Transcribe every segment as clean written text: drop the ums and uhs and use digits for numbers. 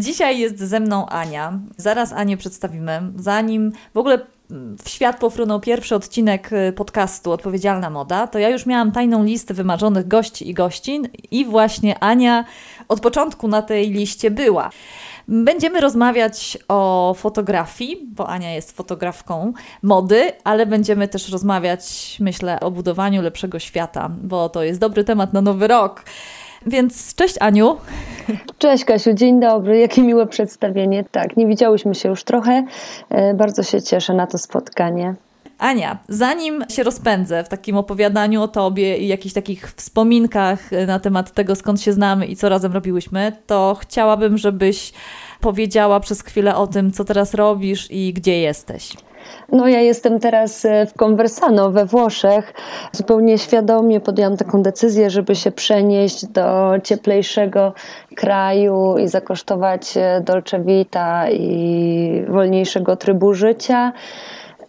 Dzisiaj jest ze mną Ania. Zaraz Anię przedstawimy. Zanim w ogóle w świat pofrunął pierwszy odcinek podcastu Odpowiedzialna Moda, to ja już miałam tajną listę wymarzonych gości i gościn i właśnie Ania od początku na tej liście była. Będziemy rozmawiać o fotografii, bo Ania jest fotografką mody, ale będziemy też rozmawiać, myślę, o budowaniu lepszego świata, bo to jest dobry temat na nowy rok. Więc cześć Aniu. Cześć Kasiu, dzień dobry. Jakie miłe przedstawienie. Tak, nie widziałyśmy się już trochę. Bardzo się cieszę na to spotkanie. Ania, zanim się rozpędzę w takim opowiadaniu o Tobie i jakichś takich wspominkach na temat tego, skąd się znamy i co razem robiłyśmy, to chciałabym, żebyś powiedziała przez chwilę o tym, co teraz robisz i gdzie jesteś. No ja jestem teraz w Conversano we Włoszech. Zupełnie świadomie podjęłam taką decyzję, żeby się przenieść do cieplejszego kraju i zakosztować dolce vita i wolniejszego trybu życia.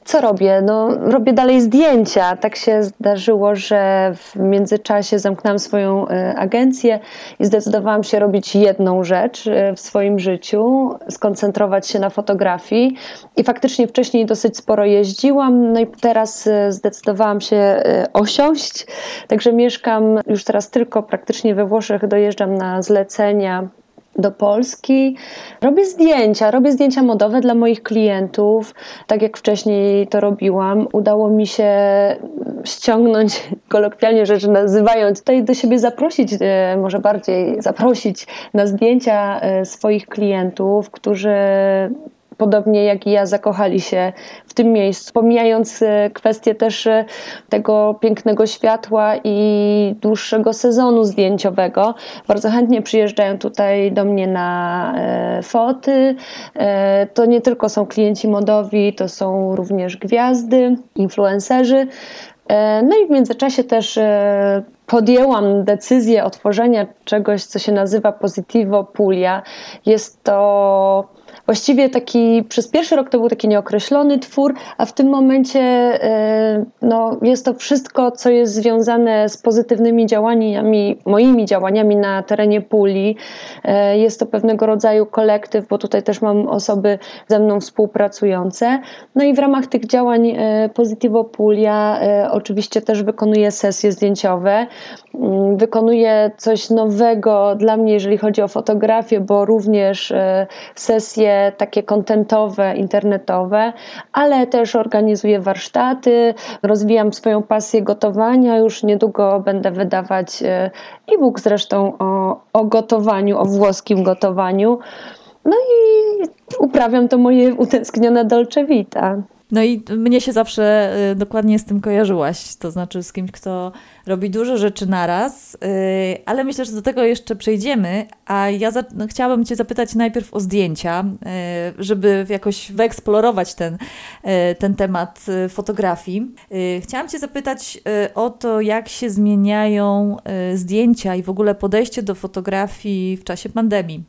Co robię? No, robię dalej zdjęcia. Tak się zdarzyło, że w międzyczasie zamknęłam swoją agencję i zdecydowałam się robić jedną rzecz w swoim życiu, skoncentrować się na fotografii i faktycznie wcześniej dosyć sporo jeździłam, no i teraz zdecydowałam się osiąść, także mieszkam już teraz tylko praktycznie we Włoszech, dojeżdżam na zlecenia do Polski. Robię zdjęcia modowe dla moich klientów, tak jak wcześniej to robiłam. Udało mi się ściągnąć, kolokwialnie rzecz nazywając, tutaj do siebie zaprosić na zdjęcia swoich klientów, którzy podobnie jak i ja zakochali się w tym miejscu, pomijając kwestię też tego pięknego światła i dłuższego sezonu zdjęciowego. Bardzo chętnie przyjeżdżają tutaj do mnie na foty. To nie tylko są klienci modowi, to są również gwiazdy, influencerzy. No i w międzyczasie też podjęłam decyzję otworzenia czegoś, co się nazywa Positivo Puglia. Jest to właściwie taki, przez pierwszy rok to był taki nieokreślony twór, a w tym momencie no, jest to wszystko, co jest związane z pozytywnymi działaniami, moimi działaniami na terenie Puli. Jest to pewnego rodzaju kolektyw, bo tutaj też mam osoby ze mną współpracujące. No i w ramach tych działań Positivo Puglia oczywiście też wykonuję sesje zdjęciowe. Wykonuję coś nowego dla mnie, jeżeli chodzi o fotografię, bo również sesje takie kontentowe, internetowe, ale też organizuję warsztaty, rozwijam swoją pasję gotowania, już niedługo będę wydawać e-book zresztą o gotowaniu, o włoskim gotowaniu. No i uprawiam to moje utęsknione dolce vita. No i mnie się zawsze dokładnie z tym kojarzyłaś, to znaczy z kimś, kto robi dużo rzeczy naraz, ale myślę, że do tego jeszcze przejdziemy, a ja chciałabym Cię zapytać najpierw o zdjęcia, żeby jakoś wyeksplorować ten temat fotografii. Chciałam Cię zapytać o to, jak się zmieniają zdjęcia i w ogóle podejście do fotografii w czasie pandemii.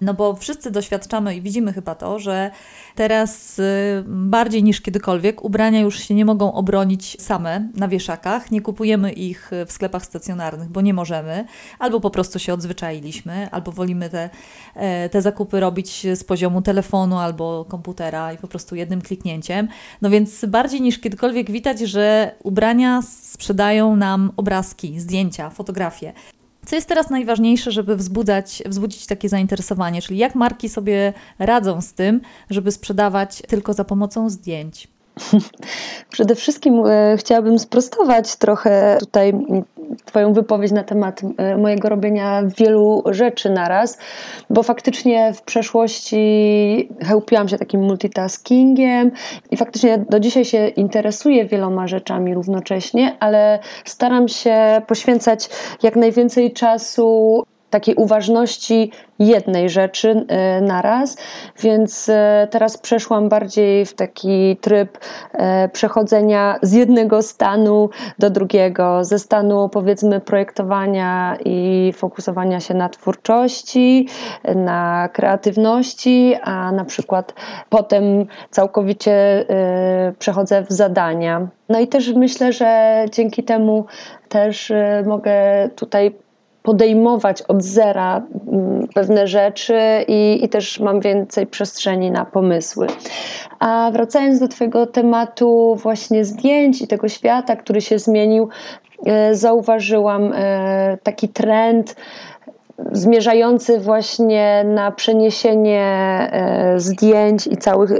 No bo wszyscy doświadczamy i widzimy chyba to, że teraz bardziej niż kiedykolwiek ubrania już się nie mogą obronić same na wieszakach. Nie kupujemy ich w sklepach stacjonarnych, bo nie możemy. Albo po prostu się odzwyczailiśmy, albo wolimy te zakupy robić z poziomu telefonu albo komputera i po prostu jednym kliknięciem. No więc bardziej niż kiedykolwiek widać, że ubrania sprzedają nam obrazki, zdjęcia, fotografie. Co jest teraz najważniejsze, żeby wzbudzić takie zainteresowanie? Czyli jak marki sobie radzą z tym, żeby sprzedawać tylko za pomocą zdjęć? Przede wszystkim chciałabym sprostować trochę tutaj Twoją wypowiedź na temat mojego robienia wielu rzeczy naraz, bo faktycznie w przeszłości chełpiłam się takim multitaskingiem i faktycznie do dzisiaj się interesuję wieloma rzeczami równocześnie, ale staram się poświęcać jak najwięcej czasu takiej uważności jednej rzeczy naraz, więc teraz przeszłam bardziej w taki tryb przechodzenia z jednego stanu do drugiego, ze stanu powiedzmy projektowania i fokusowania się na twórczości, na kreatywności, a na przykład potem całkowicie przechodzę w zadania. No i też myślę, że dzięki temu też mogę tutaj podejmować od zera pewne rzeczy i też mam więcej przestrzeni na pomysły. A wracając do twojego tematu właśnie zdjęć i tego świata, który się zmienił, zauważyłam taki trend zmierzający właśnie na przeniesienie zdjęć i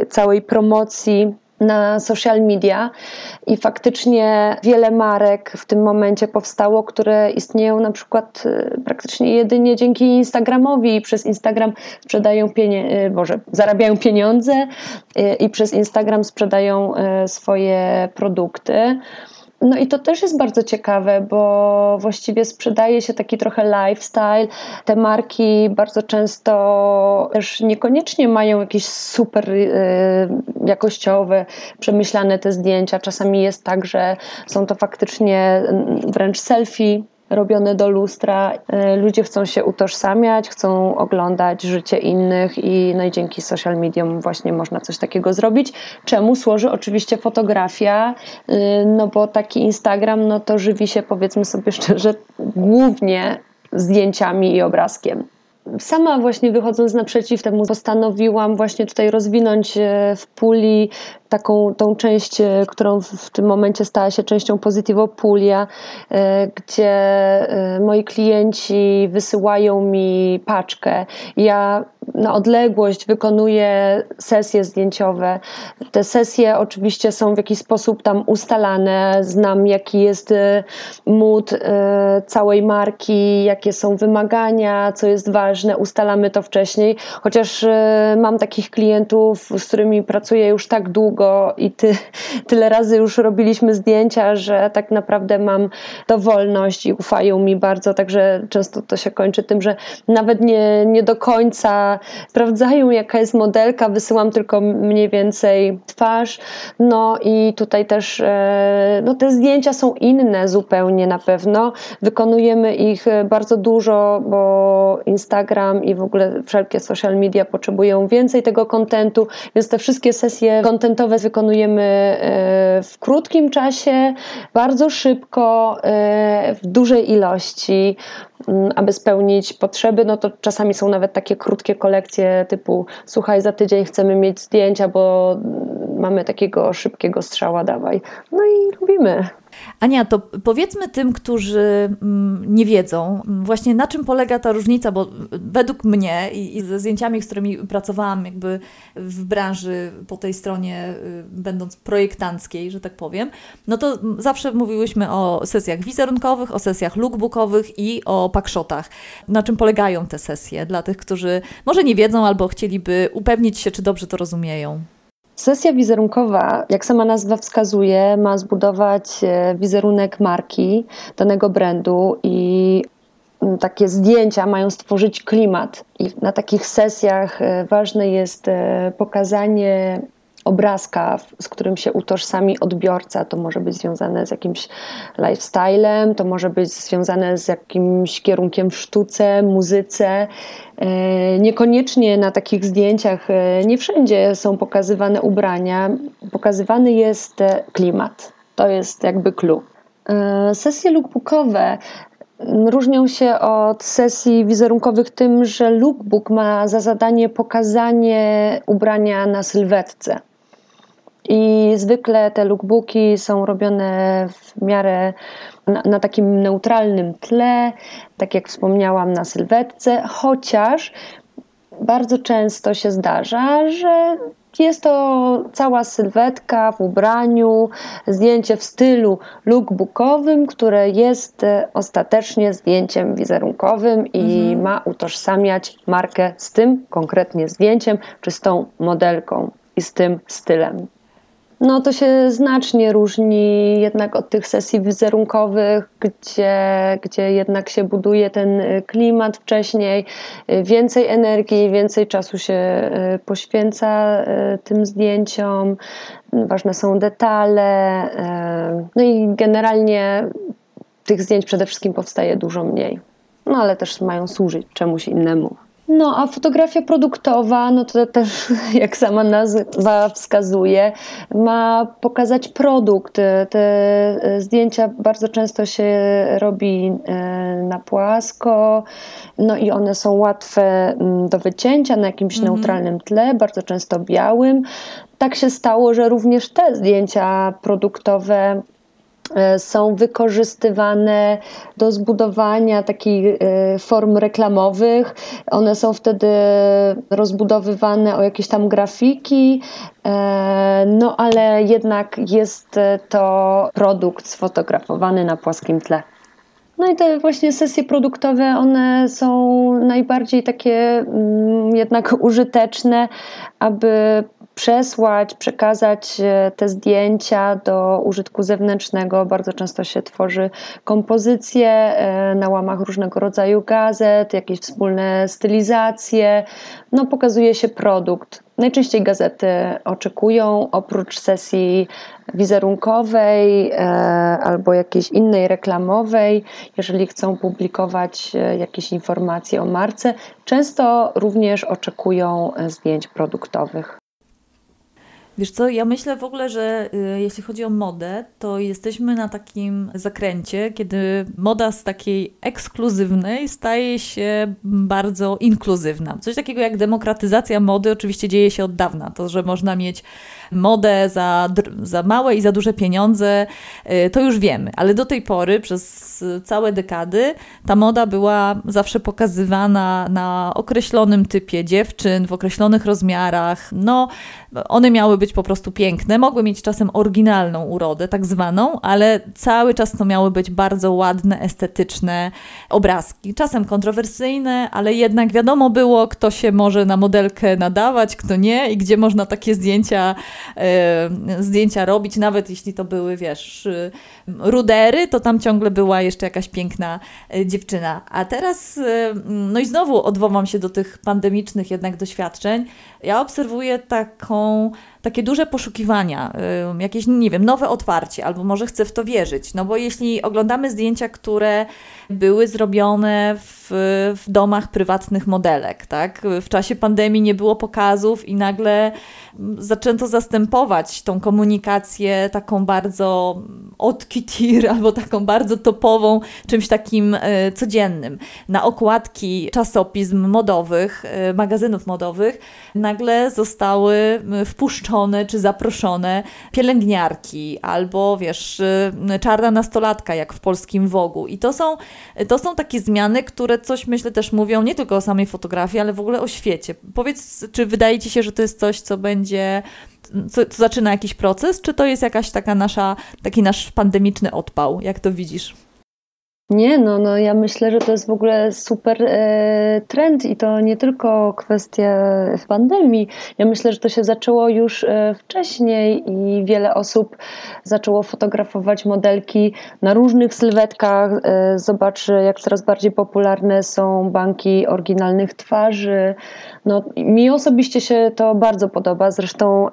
całej promocji na social media i faktycznie wiele marek w tym momencie powstało, które istnieją na przykład praktycznie jedynie dzięki Instagramowi i przez Instagram sprzedają zarabiają pieniądze i przez Instagram sprzedają swoje produkty. No i to też jest bardzo ciekawe, bo właściwie sprzedaje się taki trochę lifestyle. Te marki bardzo często też niekoniecznie mają jakieś super jakościowe, przemyślane te zdjęcia. Czasami jest tak, że są to faktycznie wręcz selfie robione do lustra. Ludzie chcą się utożsamiać, chcą oglądać życie innych i dzięki social mediom właśnie można coś takiego zrobić, czemu służy oczywiście fotografia, no bo taki Instagram to żywi się, powiedzmy sobie szczerze, głównie zdjęciami i obrazkiem. Sama właśnie wychodząc naprzeciw temu postanowiłam właśnie tutaj rozwinąć w Puli tą część, którą w tym momencie stała się częścią Positivo Puglia, gdzie moi klienci wysyłają mi paczkę. Ja na odległość wykonuję sesje zdjęciowe. Te sesje oczywiście są w jakiś sposób tam ustalane, znam jaki jest mood całej marki, jakie są wymagania, co jest ważne, ustalamy to wcześniej, chociaż mam takich klientów, z którymi pracuję już tak długo, i tyle razy już robiliśmy zdjęcia, że tak naprawdę mam dowolność i ufają mi bardzo, także często to się kończy tym, że nawet nie do końca sprawdzają, jaka jest modelka, wysyłam tylko mniej więcej twarz, i tutaj też te zdjęcia są inne zupełnie na pewno, wykonujemy ich bardzo dużo, bo Instagram i w ogóle wszelkie social media potrzebują więcej tego kontentu, więc te wszystkie sesje kontentowe wykonujemy w krótkim czasie, bardzo szybko, w dużej ilości, aby spełnić potrzeby. To czasami są nawet takie krótkie kolekcje typu słuchaj, za tydzień chcemy mieć zdjęcia, bo mamy takiego szybkiego strzała, dawaj. I robimy. Ania, to powiedzmy tym, którzy nie wiedzą właśnie na czym polega ta różnica, bo według mnie i ze zdjęciami, z którymi pracowałam jakby w branży po tej stronie będąc projektanckiej, że tak powiem, to zawsze mówiłyśmy o sesjach wizerunkowych, o sesjach lookbookowych i o packshotach. Na czym polegają te sesje dla tych, którzy może nie wiedzą albo chcieliby upewnić się, czy dobrze to rozumieją? Sesja wizerunkowa, jak sama nazwa wskazuje, ma zbudować wizerunek marki, danego brandu i takie zdjęcia mają stworzyć klimat. I na takich sesjach ważne jest pokazanie obrazka, z którym się utożsami odbiorca. To może być związane z jakimś lifestylem, to może być związane z jakimś kierunkiem w sztuce, muzyce. Niekoniecznie na takich zdjęciach, nie wszędzie są pokazywane ubrania, pokazywany jest klimat. To jest jakby clue. Sesje lookbookowe różnią się od sesji wizerunkowych tym, że lookbook ma za zadanie pokazanie ubrania na sylwetce. I zwykle te lookbooki są robione w miarę na takim neutralnym tle, tak jak wspomniałam, na sylwetce, chociaż bardzo często się zdarza, że jest to cała sylwetka w ubraniu, zdjęcie w stylu lookbookowym, które jest ostatecznie zdjęciem wizerunkowym i ma utożsamiać markę z tym konkretnie zdjęciem, czy z tą modelką i z tym stylem. To się znacznie różni jednak od tych sesji wizerunkowych, gdzie jednak się buduje ten klimat wcześniej, więcej energii, więcej czasu się poświęca tym zdjęciom, ważne są detale, i generalnie tych zdjęć przede wszystkim powstaje dużo mniej, ale też mają służyć czemuś innemu. No, a fotografia produktowa, no to też, jak sama nazwa wskazuje, ma pokazać produkt. Te zdjęcia bardzo często się robi na płasko, no i one są łatwe do wycięcia na jakimś neutralnym tle, bardzo często białym. Tak się stało, że również te zdjęcia produktowe są wykorzystywane do zbudowania takich form reklamowych. One są wtedy rozbudowywane o jakieś tam grafiki, no ale jednak jest to produkt sfotografowany na płaskim tle. No i te właśnie sesje produktowe, one są najbardziej takie jednak użyteczne, aby przesłać, przekazać te zdjęcia do użytku zewnętrznego. Bardzo często się tworzy kompozycje na łamach różnego rodzaju gazet, jakieś wspólne stylizacje. No, pokazuje się produkt. Najczęściej gazety oczekują, oprócz sesji wizerunkowej albo jakiejś innej reklamowej, jeżeli chcą publikować jakieś informacje o marce, często również oczekują zdjęć produktowych. Wiesz co, ja myślę w ogóle, że jeśli chodzi o modę, to jesteśmy na takim zakręcie, kiedy moda z takiej ekskluzywnej staje się bardzo inkluzywna. Coś takiego jak demokratyzacja mody oczywiście dzieje się od dawna. To, że można mieć modę za małe i za duże pieniądze, to już wiemy. Ale do tej pory, przez całe dekady, ta moda była zawsze pokazywana na określonym typie dziewczyn, w określonych rozmiarach. No, one miały być po prostu piękne, mogły mieć czasem oryginalną urodę, tak zwaną, ale cały czas to miały być bardzo ładne, estetyczne obrazki. Czasem kontrowersyjne, ale jednak wiadomo było, kto się może na modelkę nadawać, kto nie i gdzie można takie zdjęcia robić, nawet jeśli to były, wiesz, rudery, to tam ciągle była jeszcze jakaś piękna dziewczyna. A teraz, no i znowu odwołam się do tych pandemicznych jednak doświadczeń. Ja obserwuję takie duże poszukiwania, jakieś, nie wiem, nowe otwarcie, albo może chcę w to wierzyć. No bo jeśli oglądamy zdjęcia, które były zrobione w domach prywatnych modelek, tak? W czasie pandemii nie było pokazów i nagle zaczęto zastępować tą komunikację taką bardzo haute couture, albo taką bardzo topową, czymś takim codziennym. Na okładki czasopism modowych, magazynów modowych nagle zostały wpuszczone czy zaproszone pielęgniarki albo, wiesz, czarna nastolatka, jak w polskim Vogue'u. I to są takie zmiany, które coś, myślę, też mówią nie tylko o samej fotografii, ale w ogóle o świecie. Powiedz, czy wydaje Ci się, że to jest coś, co będzie, co zaczyna jakiś proces, czy to jest jakaś taka taki nasz pandemiczny odpał? Jak to widzisz? Nie, no ja myślę, że to jest w ogóle super trend i to nie tylko kwestia pandemii. Ja myślę, że to się zaczęło już wcześniej i wiele osób zaczęło fotografować modelki na różnych sylwetkach. Zobacz, jak coraz bardziej popularne są banki oryginalnych twarzy. No, mi osobiście się to bardzo podoba. Zresztą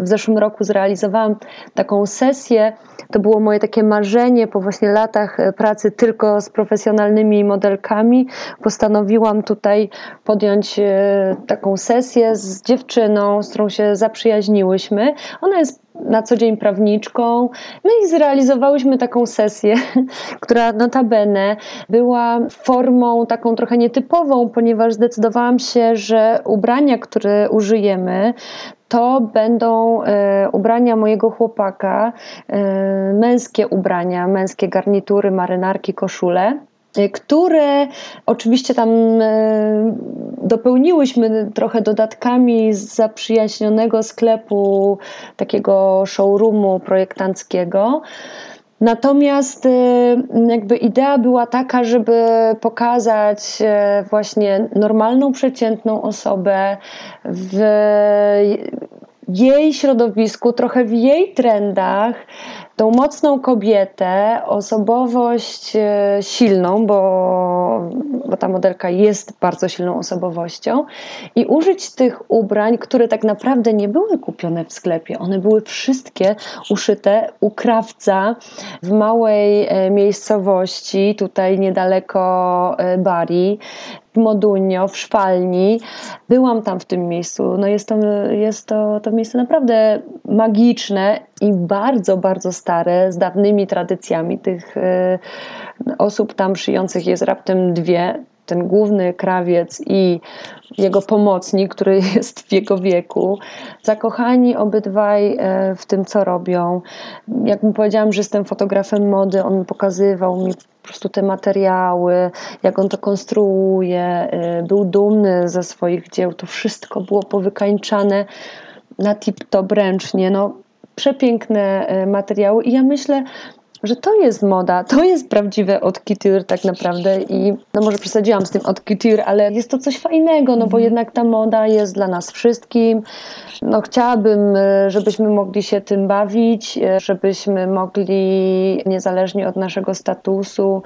w zeszłym roku zrealizowałam taką sesję. To było moje takie marzenie po właśnie latach pracy tylko z profesjonalnymi modelkami. Postanowiłam tutaj podjąć taką sesję z dziewczyną, z którą się zaprzyjaźniłyśmy. Ona jest na co dzień prawniczką. No i zrealizowałyśmy taką sesję, która notabene była formą taką trochę nietypową, ponieważ zdecydowałam się, że ubrania, które użyjemy, to będą ubrania mojego chłopaka, męskie ubrania, męskie garnitury, marynarki, koszule, które oczywiście tam dopełniłyśmy trochę dodatkami z zaprzyjaźnionego sklepu, takiego showroomu projektanckiego. Natomiast jakby idea była taka, żeby pokazać właśnie normalną, przeciętną osobę w jej środowisku, trochę w jej trendach, tą mocną kobietę, osobowość silną, bo ta modelka jest bardzo silną osobowością i użyć tych ubrań, które tak naprawdę nie były kupione w sklepie. One były wszystkie uszyte u krawca w małej miejscowości, tutaj niedaleko Bari. w Modunio, w Szwalni. Byłam tam w tym miejscu. No jest to miejsce naprawdę magiczne i bardzo, bardzo stare, z dawnymi tradycjami. Tych osób tam szyjących jest raptem dwie. Ten główny krawiec i jego pomocnik, który jest w jego wieku. Zakochani obydwaj w tym, co robią. Jak mu powiedziałam, że jestem fotografem mody, on pokazywał mi po prostu te materiały, jak on to konstruuje. Był dumny ze swoich dzieł. To wszystko było powykańczane na tip-top ręcznie. No, przepiękne materiały i ja myślę, że to jest moda, to jest prawdziwe haute couture tak naprawdę i no może przesadziłam z tym haute couture, ale jest to coś fajnego, no bo jednak ta moda jest dla nas wszystkim. No chciałabym, żebyśmy mogli się tym bawić, żebyśmy mogli, niezależnie od naszego statusu,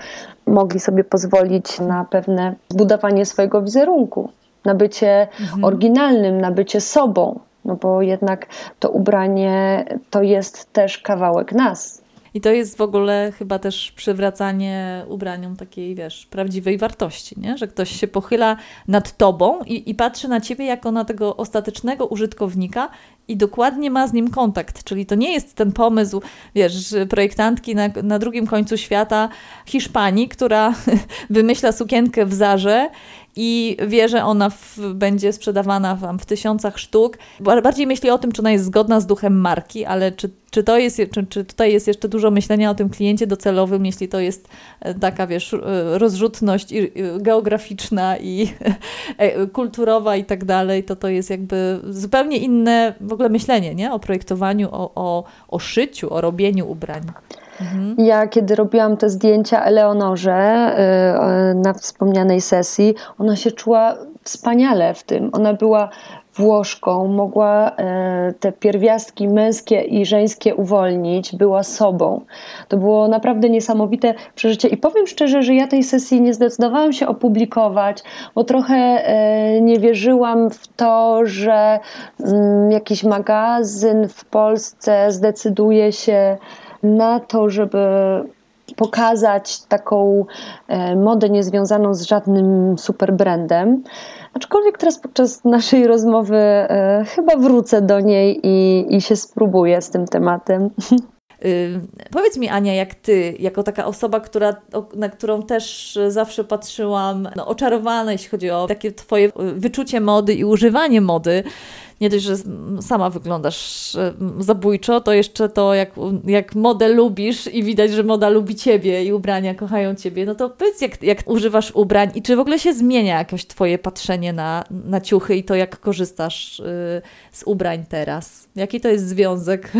mogli sobie pozwolić na pewne zbudowanie swojego wizerunku, na bycie oryginalnym, na bycie sobą, no bo jednak to ubranie to jest też kawałek nas. I to jest w ogóle chyba też przywracanie ubraniom takiej, wiesz, prawdziwej wartości, nie? Że ktoś się pochyla nad tobą i patrzy na ciebie jako na tego ostatecznego użytkownika i dokładnie ma z nim kontakt. Czyli to nie jest ten pomysł, wiesz, projektantki na drugim końcu świata Hiszpanii, która wymyśla sukienkę w Zarze i wie, że ona będzie sprzedawana wam w 1000 sztuk. Bardziej myśli o tym, czy ona jest zgodna z duchem marki, ale czy tutaj jest jeszcze dużo myślenia o tym kliencie docelowym, jeśli to jest taka, wiesz, rozrzutność geograficzna i kulturowa i tak dalej, to jest jakby zupełnie inne w ogóle myślenie, nie? O projektowaniu, o szyciu, o robieniu ubrań. Ja kiedy robiłam te zdjęcia Eleonorze na wspomnianej sesji, ona się czuła wspaniale w tym. Ona była Włoszką, mogła te pierwiastki męskie i żeńskie uwolnić, była sobą. To było naprawdę niesamowite przeżycie i powiem szczerze, że ja tej sesji nie zdecydowałam się opublikować, bo trochę nie wierzyłam w to, że jakiś magazyn w Polsce zdecyduje się na to, żeby pokazać taką modę niezwiązaną z żadnym super brandem. Aczkolwiek teraz podczas naszej rozmowy chyba wrócę do niej i się spróbuję z tym tematem. Powiedz mi, Ania, jak ty, jako taka osoba, na którą też zawsze patrzyłam, no, oczarowana, jeśli chodzi o takie twoje wyczucie mody i używanie mody, nie dość, że sama wyglądasz zabójczo, to jeszcze to, jak modę lubisz i widać, że moda lubi ciebie i ubrania kochają ciebie, no to powiedz, jak używasz ubrań i czy w ogóle się zmienia jakoś twoje patrzenie na ciuchy i to, jak korzystasz z ubrań teraz? Jaki to jest związek?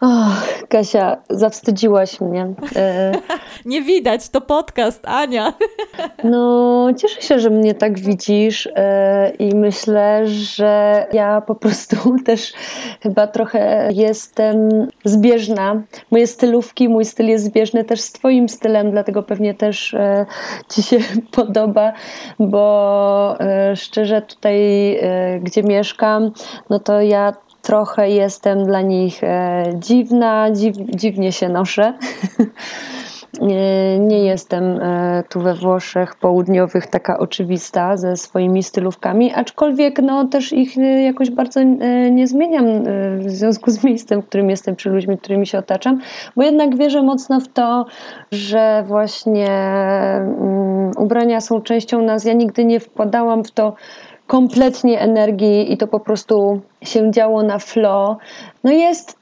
Och, Kasia, zawstydziłaś mnie. Nie widać, to podcast, Ania. No, cieszę się, że mnie tak widzisz i myślę, że ja po prostu też chyba trochę jestem zbieżna. Moje stylówki, mój styl jest zbieżny też z twoim stylem, dlatego pewnie też ci się podoba, bo szczerze tutaj, gdzie mieszkam, no to ja trochę jestem dla nich dziwna, dziwnie się noszę. Nie jestem tu we Włoszech południowych taka oczywista ze swoimi stylówkami, aczkolwiek no, też ich jakoś bardzo nie zmieniam w związku z miejscem, w którym jestem, czy ludźmi, którymi się otaczam, bo jednak wierzę mocno w to, że właśnie ubrania są częścią nas. Ja nigdy nie wpadałam w to kompletnie energii i to po prostu się działo na flow. No jest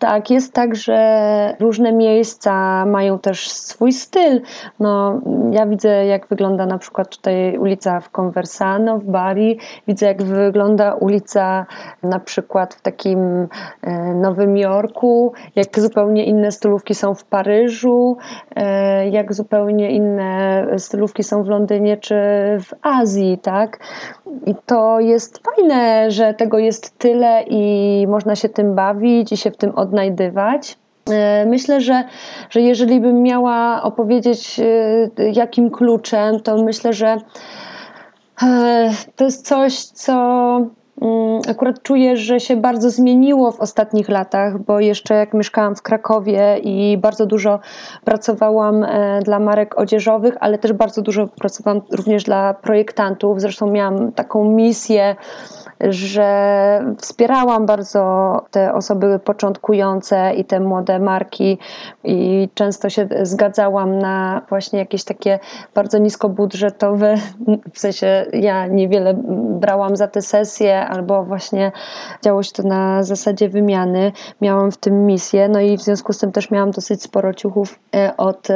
tak, że różne miejsca mają też swój styl. No, ja widzę, jak wygląda na przykład tutaj ulica w Conversano, w Bari. Widzę, jak wygląda ulica na przykład w takim Nowym Jorku, jak zupełnie inne stylówki są w Paryżu, jak zupełnie inne stylówki są w Londynie czy w Azji, tak? I to jest fajne, że tego jest tyle i można się tym bawić i się w tym odnajdywać. Myślę, że jeżeli bym miała opowiedzieć jakim kluczem, to myślę, że to jest coś, co akurat czuję, że się bardzo zmieniło w ostatnich latach, bo jeszcze jak mieszkałam w Krakowie i bardzo dużo pracowałam dla marek odzieżowych, ale też bardzo dużo pracowałam również dla projektantów. Zresztą miałam taką misję, że wspierałam bardzo te osoby początkujące i te młode marki i często się zgadzałam na właśnie jakieś takie bardzo niskobudżetowe, w sensie ja niewiele brałam za te sesje albo właśnie działo się to na zasadzie wymiany, miałam w tym misję, no i w związku z tym też miałam dosyć sporo ciuchów od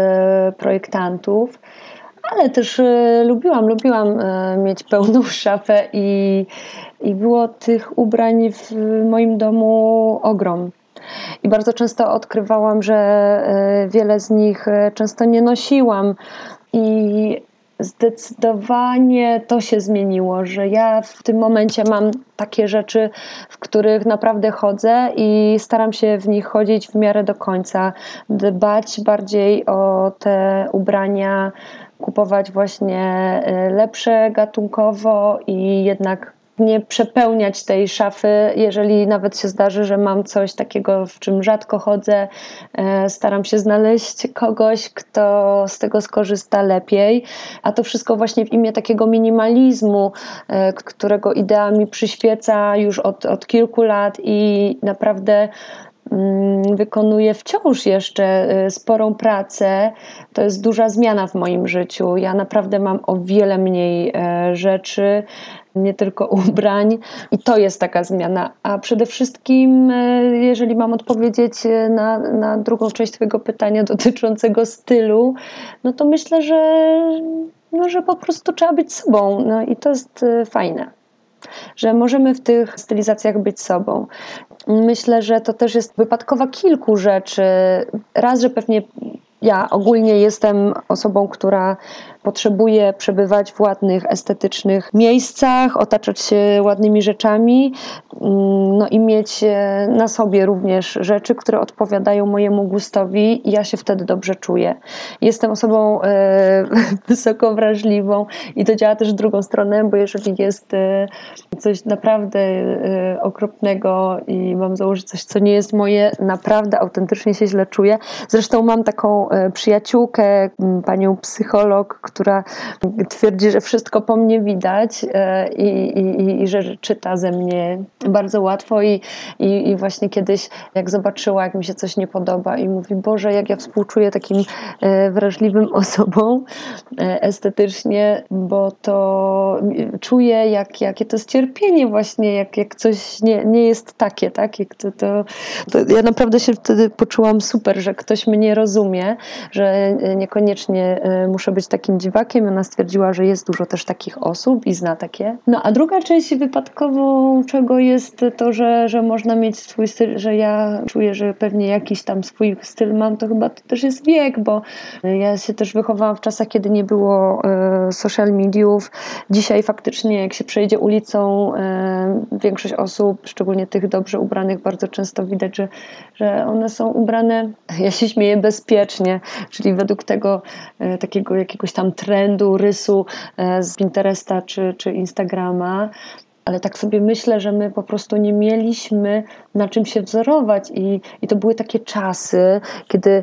projektantów. Ale też lubiłam mieć pełną szafę i było tych ubrań w moim domu ogrom. I bardzo często odkrywałam, że wiele z nich często nie nosiłam i zdecydowanie to się zmieniło, że ja w tym momencie mam takie rzeczy, w których naprawdę chodzę i staram się w nich chodzić w miarę do końca, dbać bardziej o te ubrania, kupować właśnie lepsze gatunkowo i jednak nie przepełniać tej szafy. Jeżeli nawet się zdarzy, że mam coś takiego, w czym rzadko chodzę, staram się znaleźć kogoś, kto z tego skorzysta lepiej. A to wszystko właśnie w imię takiego minimalizmu, którego idea mi przyświeca już od kilku lat i naprawdę wykonuję wciąż jeszcze sporą pracę. To jest duża zmiana w moim życiu. Ja naprawdę mam o wiele mniej rzeczy, nie tylko ubrań i to jest taka zmiana. A przede wszystkim, jeżeli mam odpowiedzieć na drugą część twojego pytania dotyczącego stylu, no to myślę, że po prostu trzeba być sobą. No i to jest fajne, że możemy w tych stylizacjach być sobą. Myślę, że to też jest wypadkowa kilku rzeczy. Raz, że pewnie ja ogólnie jestem osobą, która potrzebuje przebywać w ładnych, estetycznych miejscach, otaczać się ładnymi rzeczami, no i mieć na sobie również rzeczy, które odpowiadają mojemu gustowi i ja się wtedy dobrze czuję. Jestem osobą wysoko wrażliwą i to działa też w drugą stronę, bo jeżeli jest coś naprawdę okropnego i mam założyć coś, co nie jest moje, naprawdę autentycznie się źle czuję. Zresztą mam taką przyjaciółkę, panią psycholog, która twierdzi, że wszystko po mnie widać i że czyta ze mnie bardzo łatwo i właśnie kiedyś jak zobaczyła, jak mi się coś nie podoba i mówi, Boże, jak ja współczuję takim wrażliwym osobom estetycznie, bo to czuję, jakie to jest cierpienie właśnie, jak coś nie jest takie, tak? To ja naprawdę się wtedy poczułam super, że ktoś mnie rozumie, że niekoniecznie muszę być takim dziwakiem. Ona stwierdziła, że jest dużo też takich osób i zna takie. No a druga część wypadkową czego jest to, że można mieć swój styl, że ja czuję, że pewnie jakiś tam swój styl mam, to chyba to też jest wiek, bo ja się też wychowałam w czasach, kiedy nie było social mediów. Dzisiaj faktycznie jak się przejdzie ulicą, większość osób, szczególnie tych dobrze ubranych, bardzo często widać, że one są ubrane, ja się śmieję, bezpiecznie, czyli według tego takiego jakiegoś tam trendu, rysu z Pinteresta czy Instagrama, ale tak sobie myślę, że my po prostu nie mieliśmy na czym się wzorować i to były takie czasy, kiedy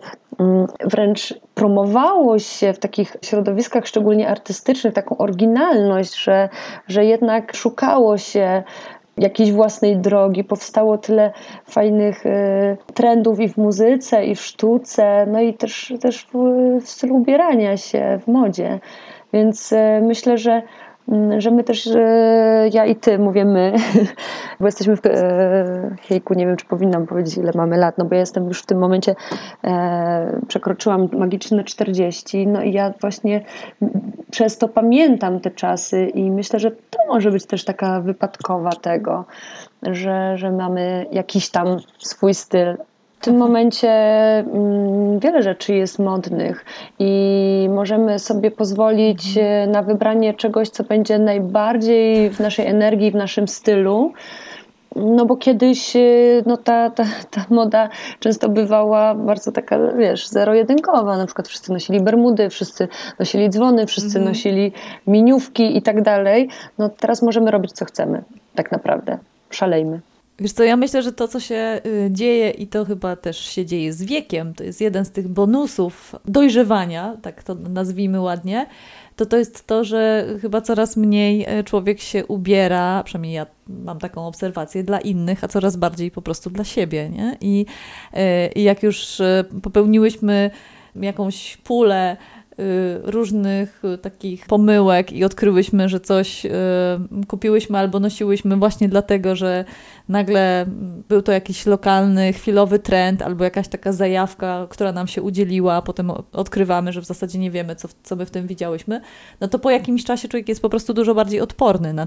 wręcz promowało się w takich środowiskach, szczególnie artystycznych, taką oryginalność, że jednak szukało się jakiejś własnej drogi, powstało tyle fajnych trendów i w muzyce, i w sztuce, no i też w stylu ubierania się, w modzie. Więc myślę, że my też, ja i ty, mówię my, bo jesteśmy w hejku, nie wiem, czy powinnam powiedzieć, ile mamy lat, no bo ja jestem już w tym momencie, przekroczyłam magiczne 40, no i ja właśnie przez to pamiętam te czasy i myślę, że to może być też taka wypadkowa tego, że mamy jakiś tam swój styl. W tym momencie wiele rzeczy jest modnych i możemy sobie pozwolić na wybranie czegoś, co będzie najbardziej w naszej energii, w naszym stylu. No bo kiedyś no ta moda często bywała bardzo taka, wiesz, zero-jedynkowa. Na przykład wszyscy nosili bermudy, wszyscy nosili dzwony, wszyscy nosili miniówki i tak dalej. No teraz możemy robić, co chcemy. tak naprawdę. Szalejmy. Wiesz co, ja myślę, że to, co się dzieje i to chyba też się dzieje z wiekiem, to jest jeden z tych bonusów dojrzewania, tak to nazwijmy ładnie, to jest to, że chyba coraz mniej człowiek się ubiera, przynajmniej ja mam taką obserwację, dla innych, a coraz bardziej po prostu dla siebie, nie? I jak już popełniłyśmy jakąś pulę różnych takich pomyłek i odkryłyśmy, że coś kupiłyśmy albo nosiłyśmy właśnie dlatego, że nagle był to jakiś lokalny, chwilowy trend albo jakaś taka zajawka, która nam się udzieliła, a potem odkrywamy, że w zasadzie nie wiemy, co my w tym widziałyśmy, no to po jakimś czasie człowiek jest po prostu dużo bardziej odporny na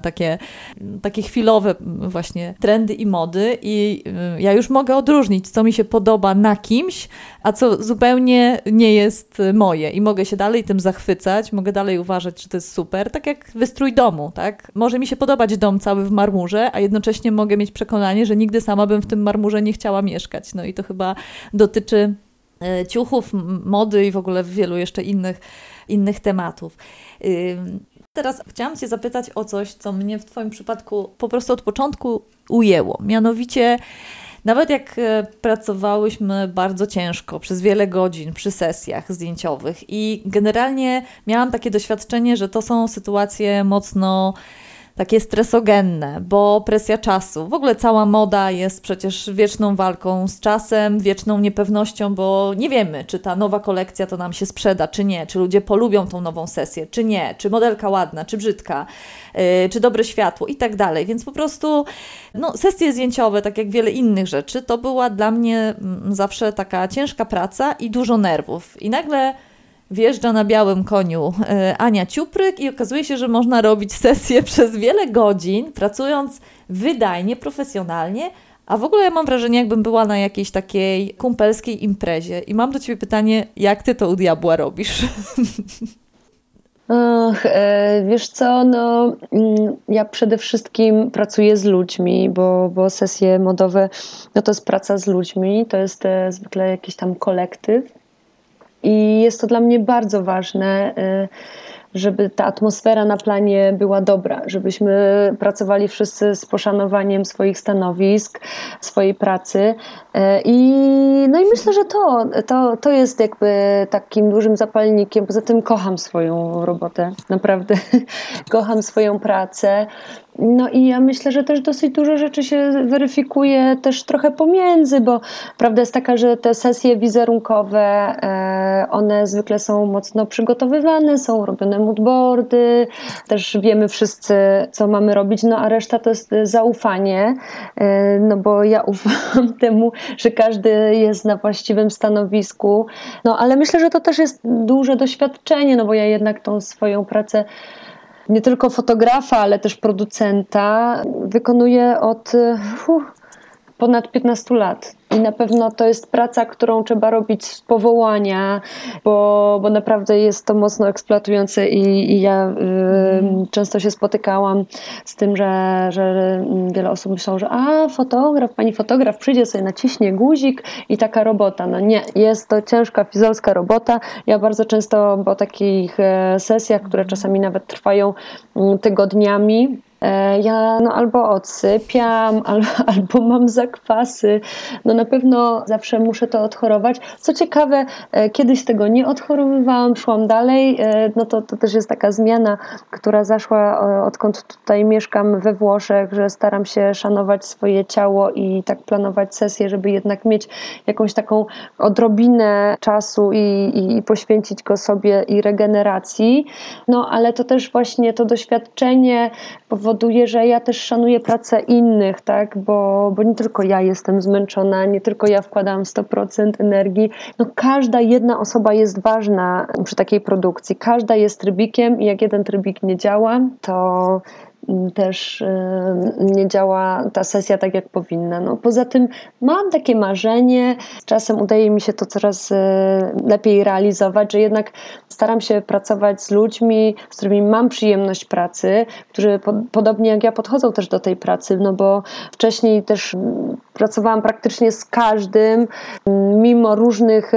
takie chwilowe właśnie trendy i mody i ja już mogę odróżnić, co mi się podoba na kimś, a co zupełnie nie jest moje i mogę się dalej tym zachwycać, mogę dalej uważać, że to jest super, tak jak wystrój domu, tak? Może mi się podobać dom cały w marmurze, a jednocześnie mogę mieć przekonanie, że nigdy sama bym w tym marmurze nie chciała mieszkać. No i to chyba dotyczy ciuchów, mody i w ogóle wielu jeszcze innych tematów. Teraz chciałam Cię zapytać o coś, co mnie w Twoim przypadku po prostu od początku ujęło. Mianowicie nawet jak pracowałyśmy bardzo ciężko, przez wiele godzin, przy sesjach zdjęciowych i generalnie miałam takie doświadczenie, że to są sytuacje mocno takie stresogenne, bo presja czasu. W ogóle cała moda jest przecież wieczną walką z czasem, wieczną niepewnością, bo nie wiemy, czy ta nowa kolekcja to nam się sprzeda, czy nie, czy ludzie polubią tą nową sesję, czy nie, czy modelka ładna, czy brzydka, czy dobre światło i tak dalej. Więc po prostu sesje zdjęciowe, tak jak wiele innych rzeczy, to była dla mnie zawsze taka ciężka praca i dużo nerwów. I nagle wjeżdża na białym koniu Ania Ciupryk i okazuje się, że można robić sesję przez wiele godzin, pracując wydajnie, profesjonalnie, a w ogóle ja mam wrażenie, jakbym była na jakiejś takiej kumpelskiej imprezie. I mam do Ciebie pytanie, jak Ty to u diabła robisz? Wiesz co, ja przede wszystkim pracuję z ludźmi, bo sesje modowe, to jest praca z ludźmi, to jest zwykle jakiś tam kolektyw. I jest to dla mnie bardzo ważne, żeby ta atmosfera na planie była dobra, żebyśmy pracowali wszyscy z poszanowaniem swoich stanowisk, swojej pracy. I myślę, że to jest jakby takim dużym zapalnikiem. Poza tym kocham swoją robotę, naprawdę. Kocham swoją pracę. I ja myślę, że też dosyć dużo rzeczy się weryfikuje też trochę pomiędzy, bo prawda jest taka, że te sesje wizerunkowe, one zwykle są mocno przygotowywane, są robione moodboardy, też wiemy wszyscy, co mamy robić, a reszta to jest zaufanie, bo ja ufam temu, że każdy jest na właściwym stanowisku, ale myślę, że to też jest duże doświadczenie, bo ja jednak tą swoją pracę nie tylko fotografa, ale też producenta wykonuje od ponad 15 lat. I na pewno to jest praca, którą trzeba robić z powołania, bo naprawdę jest to mocno eksploatujące i ja często się spotykałam z tym, że wiele osób myślało, że pani fotograf przyjdzie sobie, naciśnie guzik i taka robota. Nie, jest to ciężka, fizolska robota. Ja bardzo często po takich sesjach, które czasami nawet trwają tygodniami, ja albo odsypiam, albo mam zakwasy. Na pewno zawsze muszę to odchorować. Co ciekawe, kiedyś tego nie odchorowywałam, szłam dalej. To też jest taka zmiana, która zaszła, odkąd tutaj mieszkam we Włoszech, że staram się szanować swoje ciało i tak planować sesję, żeby jednak mieć jakąś taką odrobinę czasu i poświęcić go sobie i regeneracji. Ale to też właśnie to doświadczenie powoduje, że ja też szanuję pracę innych, tak? Bo nie tylko ja jestem zmęczona, nie tylko ja wkładam 100% energii. Każda jedna osoba jest ważna przy takiej produkcji. Każda jest trybikiem i jak jeden trybik nie działa, to też nie działa ta sesja tak, jak powinna. Poza tym mam takie marzenie, z czasem udaje mi się to coraz lepiej realizować, że jednak staram się pracować z ludźmi, z którymi mam przyjemność pracy, którzy podobnie jak ja podchodzą też do tej pracy, bo wcześniej też pracowałam praktycznie z każdym, mimo różnych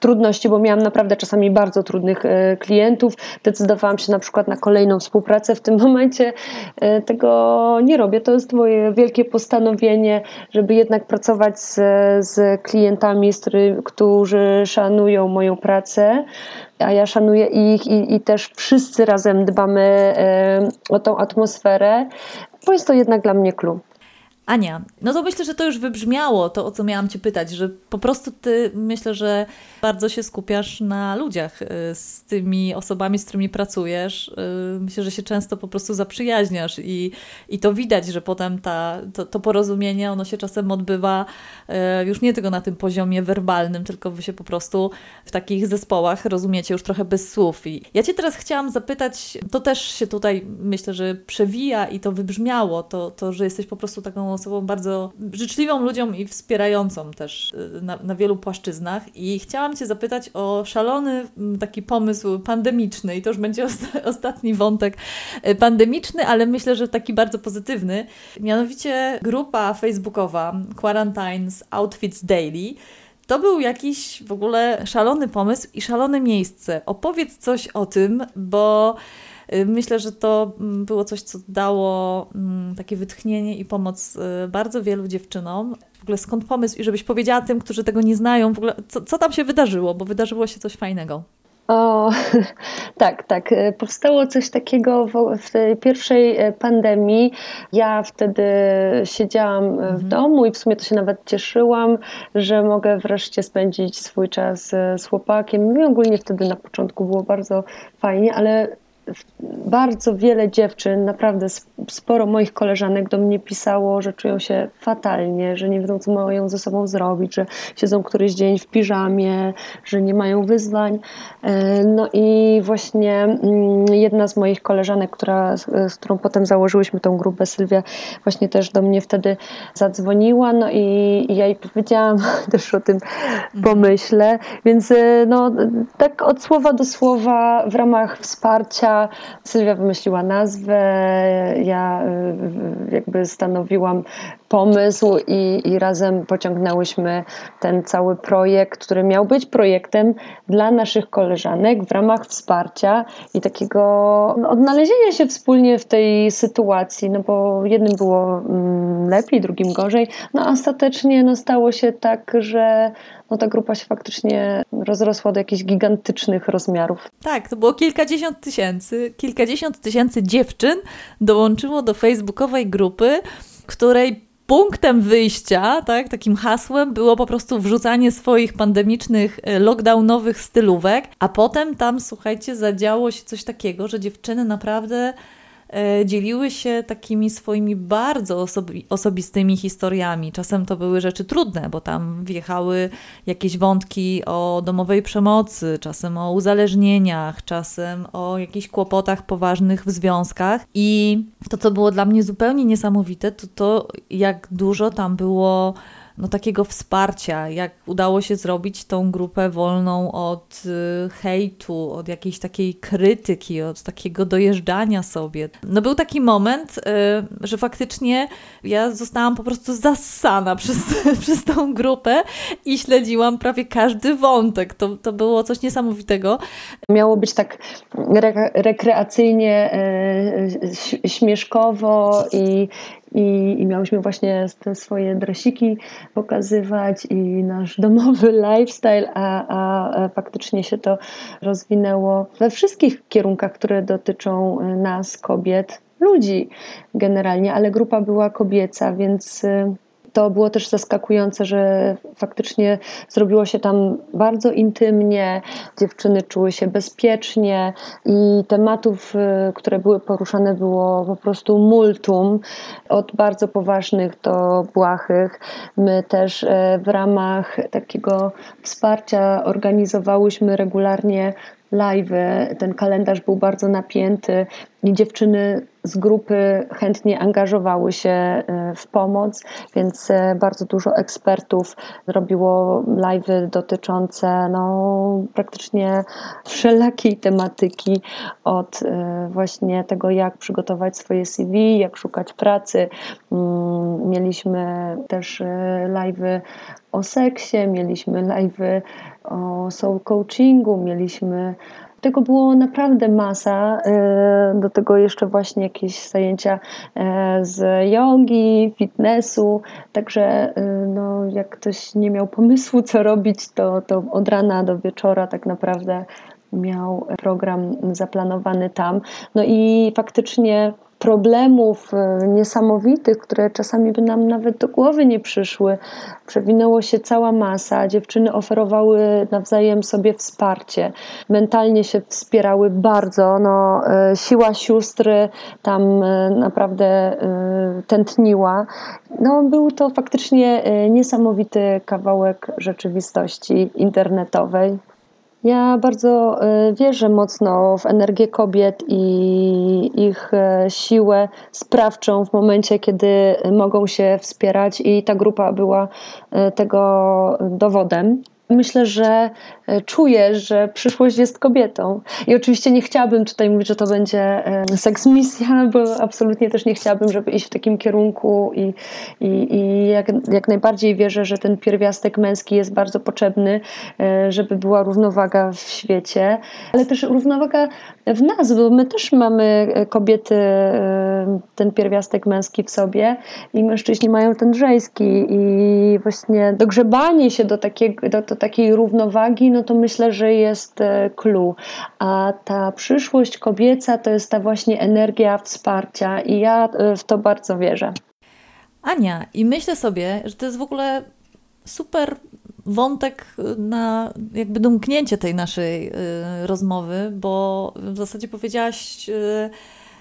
trudności, bo miałam naprawdę czasami bardzo trudnych klientów. Decydowałam się na przykład na kolejną współpracę. W tym momencie tego nie robię. To jest moje wielkie postanowienie, żeby jednak pracować z klientami, którzy szanują moją pracę, a ja szanuję ich i też wszyscy razem dbamy o tą atmosferę, bo jest to jednak dla mnie clue. Ania, no to myślę, że to już wybrzmiało to, o co miałam Cię pytać, że po prostu Ty myślę, że bardzo się skupiasz na ludziach z tymi osobami, z którymi pracujesz. Myślę, że się często po prostu zaprzyjaźniasz i to widać, że potem to porozumienie, ono się czasem odbywa już nie tylko na tym poziomie werbalnym, tylko Wy się po prostu w takich zespołach rozumiecie już trochę bez słów. I ja Cię teraz chciałam zapytać, to też się tutaj myślę, że przewija i to wybrzmiało, to że jesteś po prostu taką osobą bardzo życzliwą ludziom i wspierającą też na wielu płaszczyznach i chciałam Cię zapytać o szalony taki pomysł pandemiczny i to już będzie ostatni wątek pandemiczny, ale myślę, że taki bardzo pozytywny, mianowicie grupa facebookowa Quarantine's Outfits Daily. To był jakiś w ogóle szalony pomysł i szalone miejsce. Opowiedz coś o tym, bo myślę, że to było coś, co dało takie wytchnienie i pomoc bardzo wielu dziewczynom. W ogóle skąd pomysł i żebyś powiedziała tym, którzy tego nie znają, w ogóle co tam się wydarzyło, bo wydarzyło się coś fajnego. O, tak. Powstało coś takiego w tej pierwszej pandemii. Ja wtedy siedziałam w domu i w sumie to się nawet cieszyłam, że mogę wreszcie spędzić swój czas z chłopakiem. I ogólnie wtedy na początku było bardzo fajnie, ale bardzo wiele dziewczyn, naprawdę sporo moich koleżanek do mnie pisało, że czują się fatalnie, że nie wiedzą, co mają ze sobą zrobić, że siedzą któryś dzień w piżamie, że nie mają wyzwań. No i właśnie jedna z moich koleżanek, z którą potem założyłyśmy tą grupę, Sylwia, właśnie też do mnie wtedy zadzwoniła, no i ja jej powiedziałam też o tym pomyśle, więc no tak od słowa do słowa w ramach wsparcia Sylwia wymyśliła nazwę, ja jakby stanowiłam pomysł i razem pociągnęłyśmy ten cały projekt, który miał być projektem dla naszych koleżanek w ramach wsparcia i takiego odnalezienia się wspólnie w tej sytuacji, no bo jednym było lepiej, drugim gorzej, no a ostatecznie no, stało się tak, że no, ta grupa się faktycznie rozrosła do jakichś gigantycznych rozmiarów. Tak, to było kilkadziesiąt tysięcy dziewczyn dołączyło do facebookowej grupy, której punktem wyjścia, tak, takim hasłem było po prostu wrzucanie swoich pandemicznych, lockdownowych stylówek, a potem tam, słuchajcie, zadziało się coś takiego, że dziewczyny naprawdę dzieliły się takimi swoimi bardzo osobistymi historiami. Czasem to były rzeczy trudne, bo tam wjechały jakieś wątki o domowej przemocy, czasem o uzależnieniach, czasem o jakichś kłopotach poważnych w związkach. I to, co było dla mnie zupełnie niesamowite, to jak dużo tam było no takiego wsparcia, jak udało się zrobić tą grupę wolną od hejtu, od jakiejś takiej krytyki, od takiego dojeżdżania sobie. No był taki moment, że faktycznie ja zostałam po prostu zassana przez tą grupę i śledziłam prawie każdy wątek. To było coś niesamowitego. Miało być tak rekreacyjnie, śmieszkowo i miałyśmy właśnie te swoje dresiki pokazywać i nasz domowy lifestyle, a faktycznie się to rozwinęło we wszystkich kierunkach, które dotyczą nas, kobiet, ludzi generalnie, ale grupa była kobieca, więc to było też zaskakujące, że faktycznie zrobiło się tam bardzo intymnie, dziewczyny czuły się bezpiecznie i tematów, które były poruszane, było po prostu multum, od bardzo poważnych do błahych. My też w ramach takiego wsparcia organizowałyśmy regularnie live'y, ten kalendarz był bardzo napięty i dziewczyny z grupy chętnie angażowały się w pomoc, więc bardzo dużo ekspertów robiło live'y dotyczące praktycznie wszelakiej tematyki, od właśnie tego, jak przygotować swoje CV, jak szukać pracy. Mieliśmy też live'y o seksie, mieliśmy live'y o soul coachingu, mieliśmy... Tego było naprawdę masa, do tego jeszcze właśnie jakieś zajęcia z jogi, fitnessu, także jak ktoś nie miał pomysłu co robić, to od rana do wieczora tak naprawdę miał program zaplanowany tam. No i faktycznie problemów niesamowitych, które czasami by nam nawet do głowy nie przyszły, przewinęło się cała masa. Dziewczyny oferowały nawzajem sobie wsparcie. Mentalnie się wspierały bardzo. Siła sióstry tam naprawdę tętniła. Był to faktycznie niesamowity kawałek rzeczywistości internetowej. Ja bardzo wierzę mocno w energię kobiet i ich siłę sprawczą w momencie, kiedy mogą się wspierać, i ta grupa była tego dowodem. Myślę, że czuję, że przyszłość jest kobietą. I oczywiście nie chciałabym tutaj mówić, że to będzie seksmisja, bo absolutnie też nie chciałabym, żeby iść w takim kierunku, i jak najbardziej wierzę, że ten pierwiastek męski jest bardzo potrzebny, żeby była równowaga w świecie, ale też równowaga w nas, bo my też mamy, kobiety, ten pierwiastek męski w sobie, i mężczyźni mają ten żeński, i właśnie dogrzebanie się do takiej równowagi, to myślę, że jest clue. A ta przyszłość kobieca to jest ta właśnie energia wsparcia, i ja w to bardzo wierzę. Ania, i myślę sobie, że to jest w ogóle super wątek na jakby domknięcie tej naszej rozmowy, bo w zasadzie powiedziałaś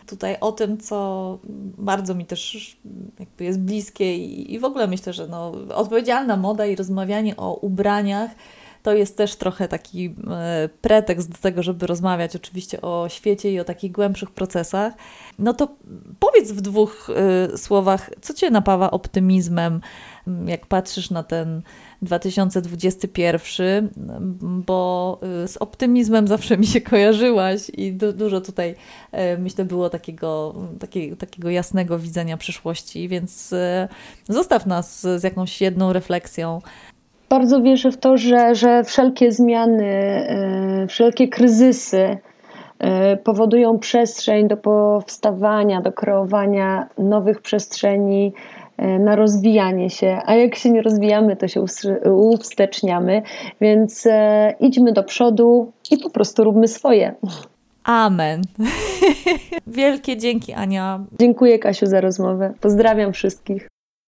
tutaj o tym, co bardzo mi też jakby jest bliskie, i w ogóle myślę, że odpowiedzialna moda i rozmawianie o ubraniach to jest też trochę taki pretekst do tego, żeby rozmawiać oczywiście o świecie i o takich głębszych procesach. To powiedz w dwóch słowach, co Cię napawa optymizmem, jak patrzysz na ten 2021, bo z optymizmem zawsze mi się kojarzyłaś i dużo tutaj, myślę, było takiego jasnego widzenia przyszłości, więc zostaw nas z jakąś jedną refleksją. Bardzo wierzę w to, że wszelkie zmiany, wszelkie kryzysy powodują przestrzeń do powstawania, do kreowania nowych przestrzeni na rozwijanie się, a jak się nie rozwijamy, to się uwsteczniamy, więc idźmy do przodu i po prostu róbmy swoje. Amen. Wielkie dzięki, Ania. Dziękuję, Kasiu, za rozmowę. Pozdrawiam wszystkich.